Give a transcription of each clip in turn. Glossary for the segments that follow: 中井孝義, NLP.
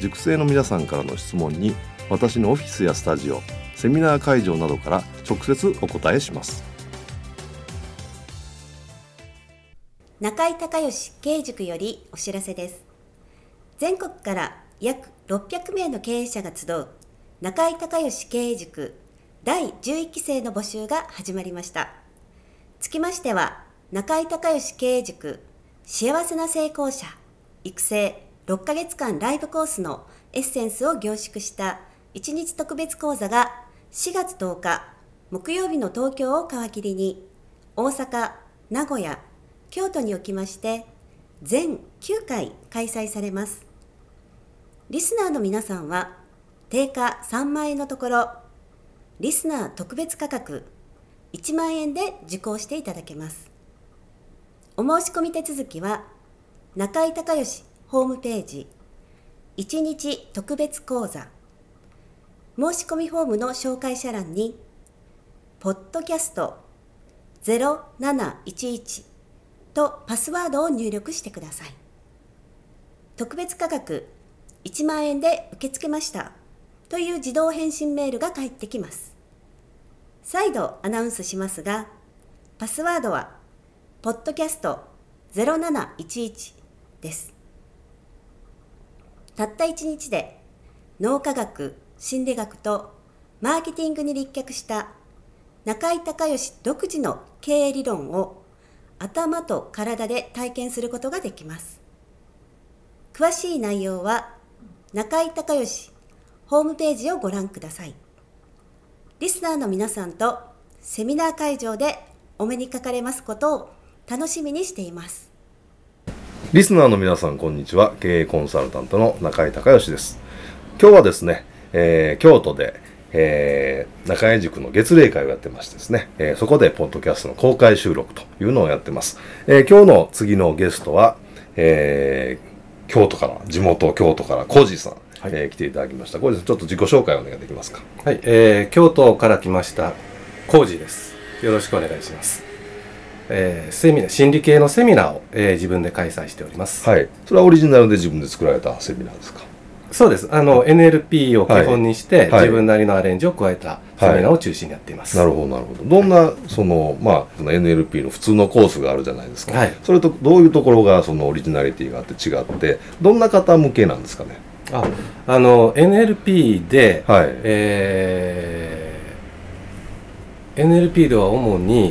塾生の皆さんからの質問に、私のオフィスやスタジオ、セミナー会場などから直接お答えします。中井孝義経営塾よりお知らせです。全国から約600名の経営者が集う中井孝義経営塾第11期生の募集が始まりました。つきましては、中井孝義経営塾幸せな成功者育成6ヶ月間ライブコースのエッセンスを凝縮した1日特別講座が4月10日木曜日の東京を皮切りに、大阪、名古屋、京都におきまして全9回開催されます。リスナーの皆さんは、定価3万円のところ、リスナー特別価格1万円で受講していただけます。お申し込み手続きは、中井孝義ホームページ1日特別講座申し込みフォームの紹介者欄に、ポッドキャスト0711とパスワードを入力してください。特別価格1万円で受け付けましたという自動返信メールが返ってきます。再度アナウンスしますが、パスワードはポッドキャスト0711です。たった1日で脳科学、心理学とマーケティングに立脚した中井孝義独自の経営理論を頭と体で体験することができます。詳しい内容は中井孝義ホームページをご覧ください。リスナーの皆さんとセミナー会場でお目にかかれますことを楽しみにしています。リスナーの皆さんこんにちは、経営コンサルタントの中井孝義です。今日はですね、京都で、中井塾の月例会をやってましてですね、そこでポッドキャストの公開収録というのをやってます。今日の次のゲストは、京都から、地元京都からコージーさん、来ていただきました。コージーさん、ちょっと自己紹介をお願いできますか？はい、京都から来ましたコージーです。よろしくお願いします。セミナー、心理系のセミナーを、自分で開催しております。はい、それはオリジナルで自分で作られたセミナーですか？そうです。NLP を基本にして、自分なりのアレンジを加えたセミナーを中心にやっています。なるほど。どんな、NLP の普通のコースがあるじゃないですか。それとどういうところがそのオリジナリティがあって違って、どんな方向けなんですかね？NLP で、NLP では主に、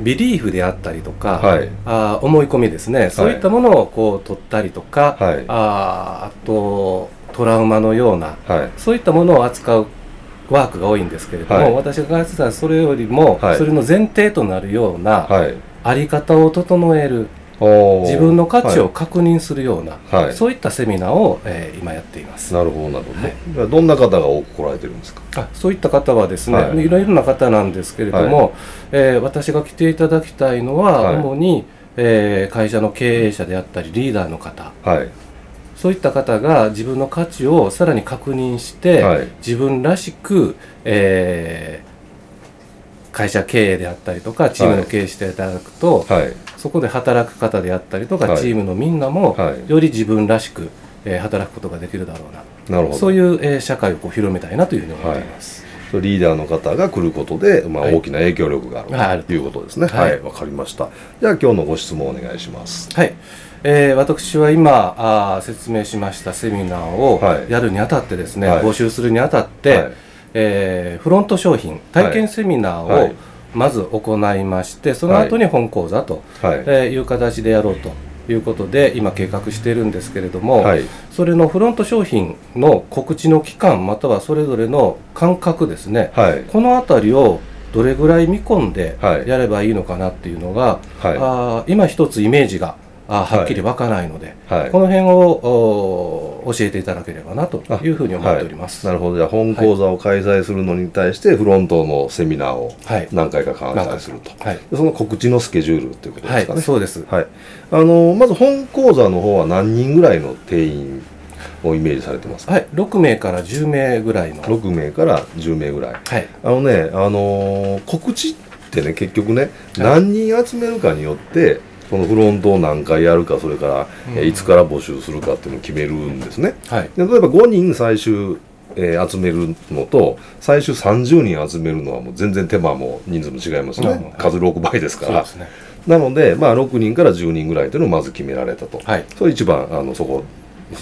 ビリーフであったりとか、思い込みですね、そういったものをこう取ったりとか、あとトラウマのような、そういったものを扱うワークが多いんですけれども、私が考えてたら、それよりも、それの前提となるような、あり方を整える、自分の価値を確認するような、そういったセミナーを、今やっています。なるほど、どんな方が多く来られてるんですか？そういった方はですね、いろいろな方なんですけれども、私が来ていただきたいのは、主に、会社の経営者であったりリーダーの方、そういった方が自分の価値をさらに確認して、自分らしく、会社経営であったりとかチームの経営していただくと、そこで働く方であったりとか、チームのみんなもより自分らしく、働くことができるだろうな、そういう、社会をこう広めたいなというふうに思っています。リーダーの方が来ることで、大きな影響力があるということですね。わかりました。じゃあ今日のご質問お願いします。私は今説明しましたセミナーをやるにあたってですね、はい、募集するにあたって、はい、フロント商品体験セミナーを、はいはいまず行いまして、その後に本講座という形でやろうということで今計画しているんですけれども、それのフロント商品の告知の期間またはそれぞれの間隔ですね、このあたりをどれぐらい見込んでやればいいのかなっていうのが今一つイメージがはっきり湧かないので、はいはい、この辺を教えていただければなというふうに思っております、はい、なるほど。じゃあ本講座を開催するのに対してフロントのセミナーを何回か開催すると、はい、その告知のスケジュールということですかね、はい、そうです、はい、まず本講座の方は何人ぐらいの定員をイメージされてますか？はい、6名から10名ぐらいの6名から10名ぐらい、はい、告知ってね結局ね、何人集めるかによってこのフロントを何回やるか、それからいつから募集するかっていうのを決めるんですね、はい、で例えば5人最終、集めるのと最終30人集めるのはもう全然手間も人数も違いますね、はい、数6倍ですから、そうですね、なので、6人から10人ぐらいというのをまず決められたと、はい、それ一番そ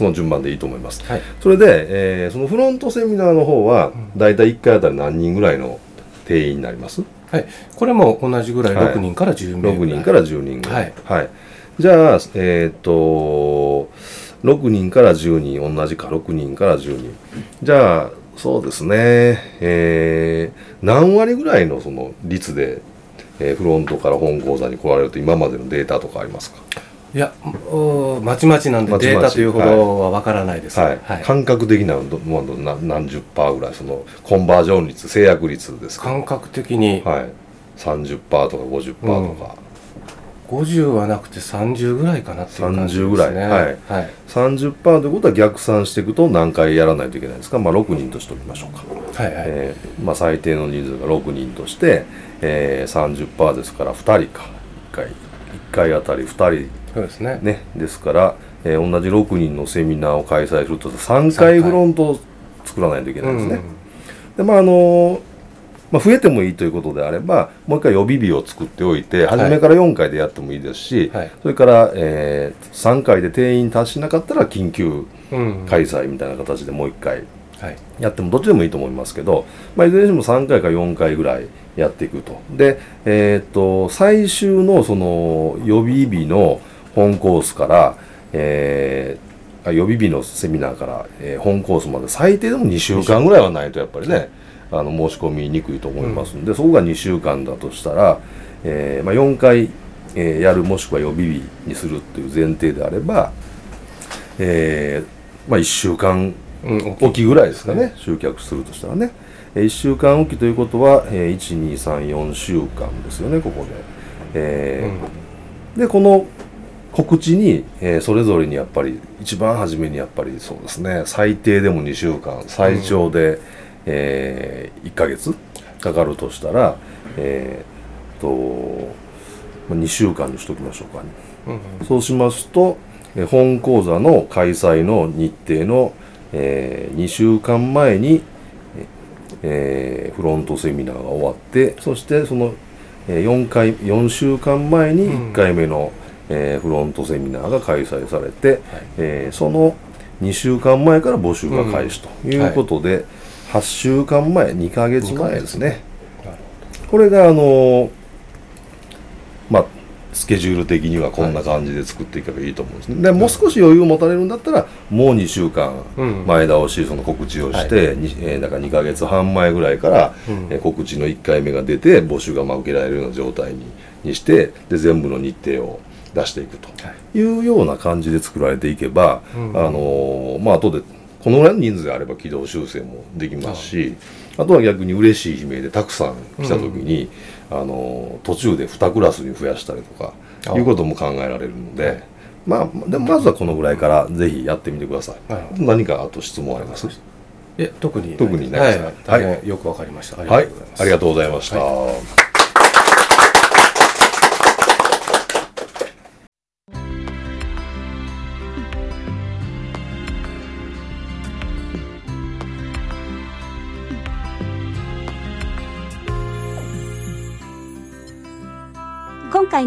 の順番でいいと思います、はい、それで、そのフロントセミナーの方はだいたい1回あたり何人ぐらいの定員になります？はい、これも同じぐらい6人から10名ぐらい、はい、6人から10人ぐらい、はいはい、じゃあ、6人から10人同じか6人から10人じゃあそうですね、何割ぐらいのその率で、フロントから本講座に来られると今までのデータとかありますか？いやまちまちなんでデータというほどは分からないです、はいはいはい、感覚的なもの何十パーぐらいそのコンバージョン率制約率ですか？感覚的に、はい、30パーとか50パーとか、50はなくて30ぐらいかなっていう感じですね。30ぐらい、はいはい、30パーということは逆算していくと何回やらないといけないですか？6人としておきましょうか、はいはい最低の人数が6人として、30パーですから2人か1回あたり2人そうですね。ね、ですから、同じ6人のセミナーを開催すると3回フロントを作らないといけないですね、うんうん、で増えてもいいということであればもう1回予備日を作っておいて初めから4回でやってもいいですし、はい、それから、3回で定員達しなかったら緊急開催みたいな形でもう1回やってもどっちでもいいと思いますけど、いずれにしても3回か4回ぐらいやっていくと。で、最終のその予備日の本コースから、予備日のセミナーから、本コースまで最低でも2週間ぐらいはないとやっぱりね申し込みにくいと思いますので、うん、そこが2週間だとしたら、4回、やるもしくは予備日にするっていう前提であれば、1週間おきぐらいですかね、集客するとしたらね1週間おきということは、1、2、3、4週間ですよねここで、でこの告知に、それぞれにやっぱり一番初めにやっぱりそうですね最低でも2週間最長で、1ヶ月かかるとしたら、2週間にしときましょうかね、そうしますと本講座の開催の日程の、2週間前に、フロントセミナーが終わってそしてその、4週間前に1回目の、フロントセミナーが開催されて、はいその2週間前から募集が開始ということで、8週間前2ヶ月前ですね。なるほど。これがスケジュール的にはこんな感じで作っていけばいいと思うんですね。でもう少し余裕を持たれるんだったらもう2週間前倒しその告知をして、だから2ヶ月半前ぐらいから、告知の1回目が出て募集が受けられるような状態にしてで全部の日程を出していくというような感じで作られていけば、後でこのぐらいの人数があれば軌道修正もできますし、あとは逆に嬉しい悲鳴でたくさん来た時に、途中で2クラスに増やしたりとかいうことも考えられるので、でもまずはこのぐらいからぜひやってみてください、何かあと質問あります？特にないですね、はい、よくわかりました。ありがとうございました、はい今回